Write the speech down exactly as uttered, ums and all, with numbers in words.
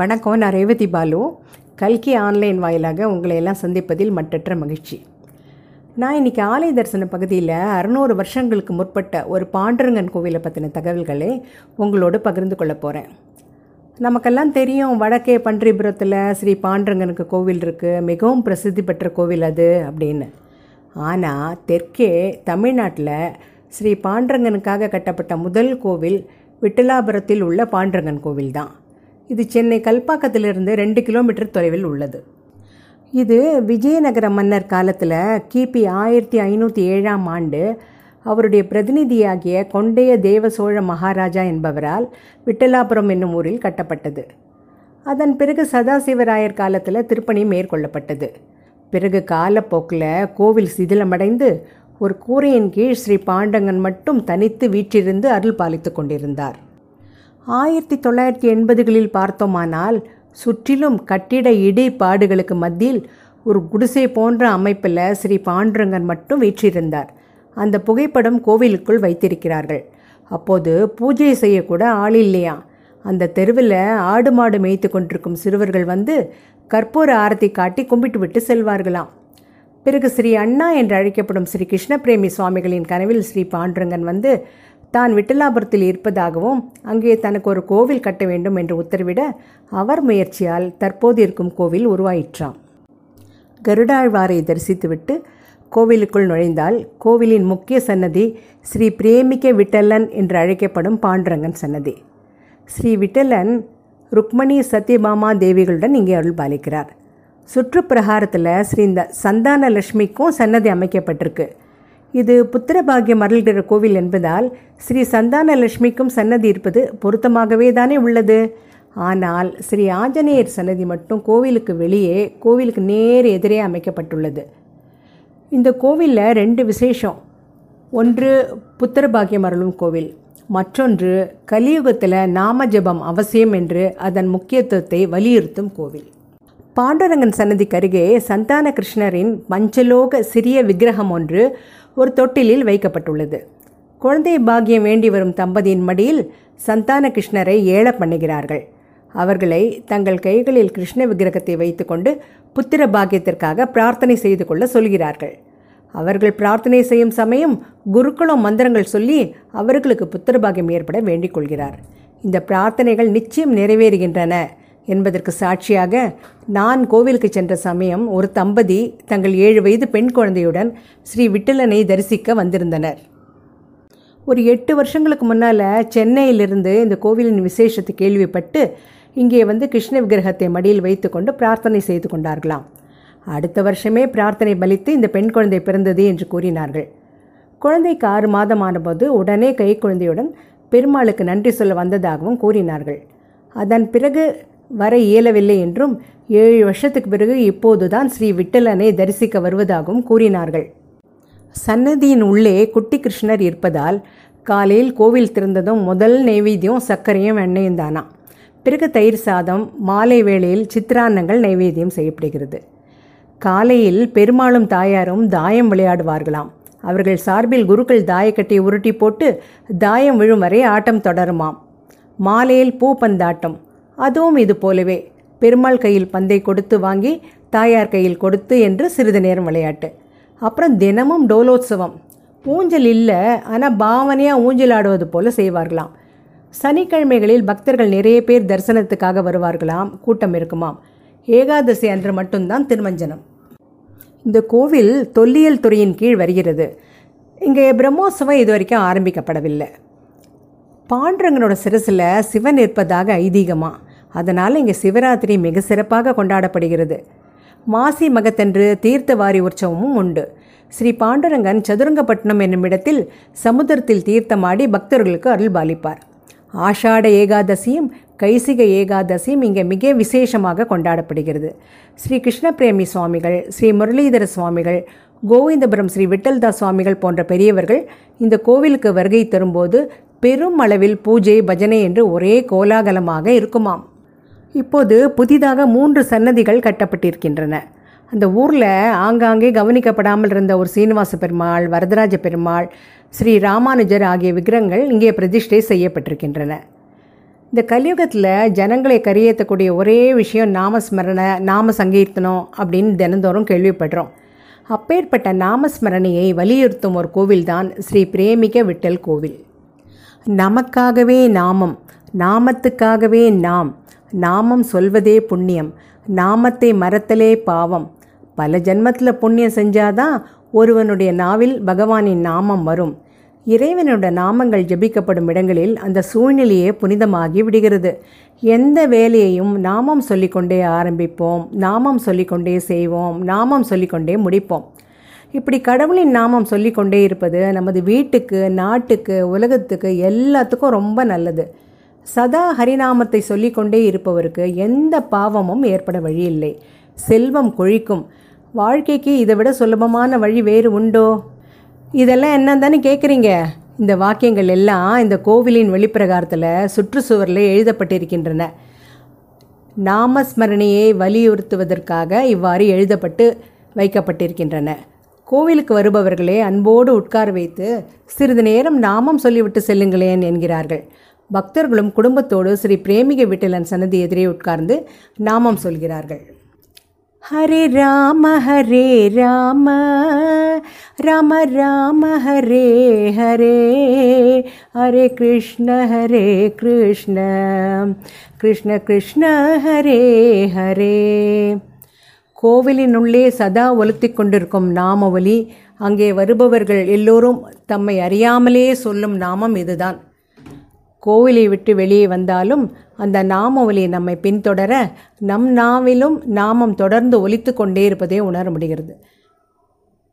வணக்கம், நான் ரேவதி பாலு. கல்கி ஆன்லைன் வாயிலாக உங்களை எல்லாம் சந்திப்பதில் மற்றற்ற மகிழ்ச்சி. நான் இன்றைக்கி ஆலய தரிசன பகுதியில் அறுநூறு வருஷங்களுக்கு முற்பட்ட ஒரு பாண்டங்கன் கோவிலை பற்றின தகவல்களை உங்களோடு பகிர்ந்து கொள்ள போகிறேன். நமக்கெல்லாம் தெரியும், வடக்கே பன்றிபுரத்தில் ஸ்ரீ பாண்டங்கனுக்கு கோவில் இருக்குது, மிகவும் பிரசித்தி பெற்ற கோவில் அது அப்படின்னு. ஆனால் தெற்கே தமிழ்நாட்டில் ஸ்ரீ பாண்டங்கனுக்காக கட்டப்பட்ட முதல் கோவில் விட்டலாபுரத்தில் உள்ள பாண்டங்கன் கோவில் தான். இது சென்னை கல்பாக்கத்திலிருந்து ரெண்டு கிலோமீட்டர் தொலைவில் உள்ளது. இது விஜயநகர மன்னர் காலத்தில் கிபி ஆயிரத்தி ஐநூற்றி ஏழாம் ஆண்டு அவருடைய பிரதிநிதியாகிய கொண்டைய தேவசோழ மகாராஜா என்பவரால் விட்டலாபுரம் என்னும் ஊரில் கட்டப்பட்டது. அதன் பிறகு சதாசிவராயர் காலத்தில் திருப்பணி மேற்கொள்ளப்பட்டது. பிறகு காலப்போக்கில் கோவில் சிதிலமடைந்து ஒரு கூரையின் கீழ் ஸ்ரீ பாண்டங்கன் மட்டும் தனித்து வீற்றிருந்து அருள் பாலித்து கொண்டிருந்தார். ஆயிரத்தி தொள்ளாயிரத்தி எண்பதுகளில் பார்த்தோமானால் சுற்றிலும் கட்டிட இடிபாடுகளுக்கு மத்தியில் ஒரு குடிசை போன்ற அமைப்பில் ஸ்ரீ பாண்டங்கன் மட்டும் வீற்றிருந்தார். அந்த புகைப்படம் கோவிலுக்குள் வைத்திருக்கிறார்கள். அப்போது பூஜை செய்யக்கூட ஆள் இல்லையா. அந்த தெருவில் ஆடு மாடு மேய்த்து கொண்டிருக்கும் சிறுவர்கள் வந்து கற்பூர ஆரத்தி காட்டி கும்பிட்டு விட்டு செல்வார்களாம். பிறகு ஸ்ரீ அண்ணா என்று அழைக்கப்படும் ஸ்ரீ கிருஷ்ண பிரேமி சுவாமிகளின் கனவில் ஸ்ரீ பாண்டங்கன் வந்து தான் விட்டலாபுரத்தில் இருப்பதாகவும் அங்கே தனக்கு ஒரு கோவில் கட்ட வேண்டும் என்று உத்தரவிட அவர் முயற்சியால் தற்போது இருக்கும் கோவில் உருவாயிற்றாம். கருடாழ்வாரை தரிசித்துவிட்டு கோவிலுக்குள் நுழைந்தால் கோவிலின் முக்கிய சன்னதி ஸ்ரீ பிரேமிக்க விட்டலன் என்று அழைக்கப்படும் பாண்டங்கன் சன்னதி. ஸ்ரீ விட்டலன் ருக்மணி சத்யபாமா தேவிகளுடன் இங்கே அருள் பாலிக்கிறார். சுற்றுப்பிரகாரத்தில் ஸ்ரீ சந்தான லட்சுமிக்கும் சன்னதி அமைக்கப்பட்டிருக்கு. இது புத்திரபாகியம் அருள்கிற கோவில் என்பதால் ஸ்ரீ சந்தான லட்சுமிக்கும் சன்னதி இருப்பது பொருத்தமாகவே தானே உள்ளது. ஆனால் ஸ்ரீ ஆஞ்சநேயர் சன்னதி மட்டும் கோவிலுக்கு வெளியே, கோவிலுக்கு நேர் எதிரே அமைக்கப்பட்டுள்ளது. இந்த கோவிலில் ரெண்டு விசேஷம். ஒன்று புத்திரபாகியம் அருளும் கோவில், மற்றொன்று கலியுகத்தில் நாமஜபம் அவசியம் என்று அதன் முக்கியத்துவத்தை வலியுறுத்தும் கோவில். பாண்டங்கன் சன்னதிக்கு அருகே சந்தான கிருஷ்ணரின் பஞ்சலோக சிறிய விக்கிரகம் ஒன்று ஒரு தொட்டிலில் வைக்கப்பட்டுள்ளது. குழந்தை பாக்கியம் வேண்டி வரும் தம்பதியின் மடியில் சந்தான கிருஷ்ணரை ஏல பண்ணுகிறார்கள். அவர்களை தங்கள் கைகளில் கிருஷ்ண விக்கிரகத்தை வைத்துக்கொண்டு புத்திர பாக்கியத்திற்காக பிரார்த்தனை செய்து கொள்ள சொல்கிறார்கள். அவர்கள் பிரார்த்தனை செய்யும் சமயம் குருக்களும் மந்திரங்கள் சொல்லி அவர்களுக்கு புத்திர பாக்கியம் ஏற்பட வேண்டிக் கொள்கிறார். இந்த பிரார்த்தனைகள் நிச்சயம் நிறைவேறுகின்றன என்பதற்கு சாட்சியாக நான் கோவிலுக்கு சென்ற சமயம் ஒரு தம்பதி தங்கள் ஏழு வயது பெண் குழந்தையுடன் ஸ்ரீ விட்டலனை தரிசிக்க வந்திருந்தனர். ஒரு எட்டு வருஷங்களுக்கு முன்னால் சென்னையிலிருந்து இந்த கோவிலின் விசேஷத்தை கேள்விப்பட்டு இங்கே வந்து கிருஷ்ண விக்கிரகத்தை மடியில் வைத்துக்கொண்டு பிரார்த்தனை செய்து கொண்டார்களாம். அடுத்த வருஷமே பிரார்த்தனை பலித்து இந்த பெண் குழந்தை பிறந்தது என்று கூறினார்கள். குழந்தைக்கு ஆறு மாதம் ஆனபோது உடனே கை குழந்தையுடன் பெருமாளுக்கு நன்றி சொல்ல வந்ததாகவும் கூறினார்கள். அதன் பிறகு வர இயலவில்லை என்றும் ஏழு வருஷத்துக்கு பிறகு இப்போதுதான் ஸ்ரீ விட்டலனை தரிசிக்க வருவதாகவும் கூறினார்கள். சன்னதியின் உள்ளே குட்டி கிருஷ்ணர் இருப்பதால் காலையில் கோவில் திறந்ததும் முதல் நைவேத்தியம் சர்க்கரையும் எண்ணெயும் தானா. பிறகு தயிர் சாதம், மாலை வேளையில் சித்திரான்னங்கள் நைவேத்தியம் செய்யப்படுகிறது. காலையில் பெருமாளும் தாயாரும் தாயம் விளையாடுவார்களாம். அவர்கள் சார்பில் குருக்கள் தாயக்கட்டை உருட்டி போட்டு தாயம் விழும் வரை ஆட்டம் தொடருமாம். மாலையில் பூப்பந்தாட்டம், அதுவும் இது போலவே பெருமாள் கையில் பந்தை கொடுத்து வாங்கி தாயார் கையில் கொடுத்து என்று சிறிது நேரம் விளையாட்டு. அப்புறம் தினமும் டோலோத்சவம். ஊஞ்சல் இல்லை, ஆனால் பாவனையாக ஊஞ்சல் ஆடுவது போல செய்வார்களாம். சனிக்கிழமைகளில் பக்தர்கள் நிறைய பேர் தரிசனத்துக்காக வருவார்களாம், கூட்டம் இருக்குமாம். ஏகாதசி அன்று மட்டும்தான் திருமஞ்சனம். இந்த கோவில் தொல்லியல் துறையின் கீழ் வருகிறது. இங்கே பிரம்மோற்சவம் இது வரைக்கும் ஆரம்பிக்கப்படவில்லை. பாண்டங்கனோட சிரசில் சிவன் இருப்பதாக ஐதீகமாக, அதனால் இங்கே சிவராத்திரி மிக சிறப்பாக கொண்டாடப்படுகிறது. மாசி மகத்தன்று தீர்த்தவாரி உற்சவமும் உண்டு. ஸ்ரீ பாண்டங்கன் சதுரங்கப்பட்டினம் என்னும் இடத்தில் சமுத்திரத்தில் தீர்த்தமாடி பக்தர்களுக்கு அருள் பாலிப்பார். ஆஷாட ஏகாதசியும் கைசிக ஏகாதசியும் இங்கே மிக விசேஷமாக கொண்டாடப்படுகிறது. ஸ்ரீ கிருஷ்ண பிரேமி சுவாமிகள், ஸ்ரீ முரளிதர சுவாமிகள், கோவிந்தபுரம் ஸ்ரீ விட்டல்தாஸ் சுவாமிகள் போன்ற பெரியவர்கள் இந்த கோவிலுக்கு வருகை தரும்போது பெரும் அளவில் பூஜை பஜனை என்று ஒரே கோலாகலமாக இருக்குமாம். இப்போது புதிதாக மூன்று சன்னதிகள் கட்டப்பட்டிருக்கின்றன. அந்த ஊரில் ஆங்காங்கே கவனிக்கப்படாமல் இருந்த ஒரு சீனிவாச பெருமாள், வரதராஜ பெருமாள், ஸ்ரீ ராமானுஜர் ஆகிய விக்கிரகங்கள் இங்கே பிரதிஷ்டை செய்யப்பட்டிருக்கின்றன. இந்த கலியுகத்தில் ஜனங்களை கரியேற்றக்கூடிய ஒரே விஷயம் நாமஸ்மரணை, நாம சங்கீர்த்தனம் அப்படின்னு தினந்தோறும் கேள்விப்படுறோம். அப்பேற்பட்ட நாமஸ்மரணையை வலியுறுத்தும் ஒரு கோவில்தான் ஸ்ரீ பிரேமிக விட்டல் கோவில். நமக்காகவே நாமம், நாமத்துக்காகவே நாம், நாமம் சொல்வதே புண்ணியம், நாமத்தை மறத்தலே பாவம். பல ஜென்மத்தில் புண்ணியம் செஞ்சாதான் ஒருவனுடைய நாவில் பகவானின் நாமம் வரும். இறைவனோட நாமங்கள் ஜபிக்கப்படும் இடங்களில் அந்த சூழ்நிலையே புனிதமாகி விடுகிறது. எந்த வேலையையும் நாமம் சொல்லிக்கொண்டே ஆரம்பிப்போம், நாமம் சொல்லிக்கொண்டே செய்வோம், நாமம் சொல்லிக்கொண்டே முடிப்போம். இப்படி கடவுளின் நாமம் சொல்லிக்கொண்டே இருப்பது நமது வீட்டுக்கு, நாட்டுக்கு, உலகத்துக்கு எல்லாத்துக்கும் ரொம்ப நல்லது. சதா ஹரிநாமத்தை சொல்லிக்கொண்டே இருப்பவருக்கு எந்த பாவமும் ஏற்பட வழி இல்லை, செல்வம் கொழிக்கும். வாழ்க்கைக்கு இதை விட சுலபமான வழி வேறு உண்டோ? இதெல்லாம் என்னன்னு கேட்குறீங்க. இந்த வாக்கியங்கள் எல்லாம் இந்த கோவிலின் வெளிப்பிரகாரத்தில் சுற்றுச்சுவரில் எழுதப்பட்டிருக்கின்றன. நாமஸ்மரணையை வலியுறுத்துவதற்காக இவ்வாறு எழுதப்பட்டு வைக்கப்பட்டிருக்கின்றன. கோவிலுக்கு வருபவர்களே அன்போடு உட்கார வைத்து சிறிது நேரம் நாமம் சொல்லிவிட்டு செல்லுங்களேன் என்கிறார்கள். பக்தர்களும் குடும்பத்தோடு ஸ்ரீ பிரேமிக விட்டலன் சன்னதி எதிரே உட்கார்ந்து நாமம் சொல்கிறார்கள். ஹரே ராம ஹரே ராம ராம ராம ஹரே ஹரே, ஹரே கிருஷ்ண ஹரே கிருஷ்ண கிருஷ்ண கிருஷ்ண ஹரே ஹரே. கோவிலின் உள்ளே சதா ஒலித்துக் கொண்டிருக்கும் நாம ஒலி, அங்கே வருபவர்கள் எல்லோரும் தம்மை அறியாமலே சொல்லும் நாமம் இதுதான். கோவிலை விட்டு வெளியே வந்தாலும் அந்த நாம ஒலி நம்மை பின்தொடர நம் நாவிலும் நாமம் தொடர்ந்து ஒலித்து கொண்டே இருப்பதை உணர முடிகிறது.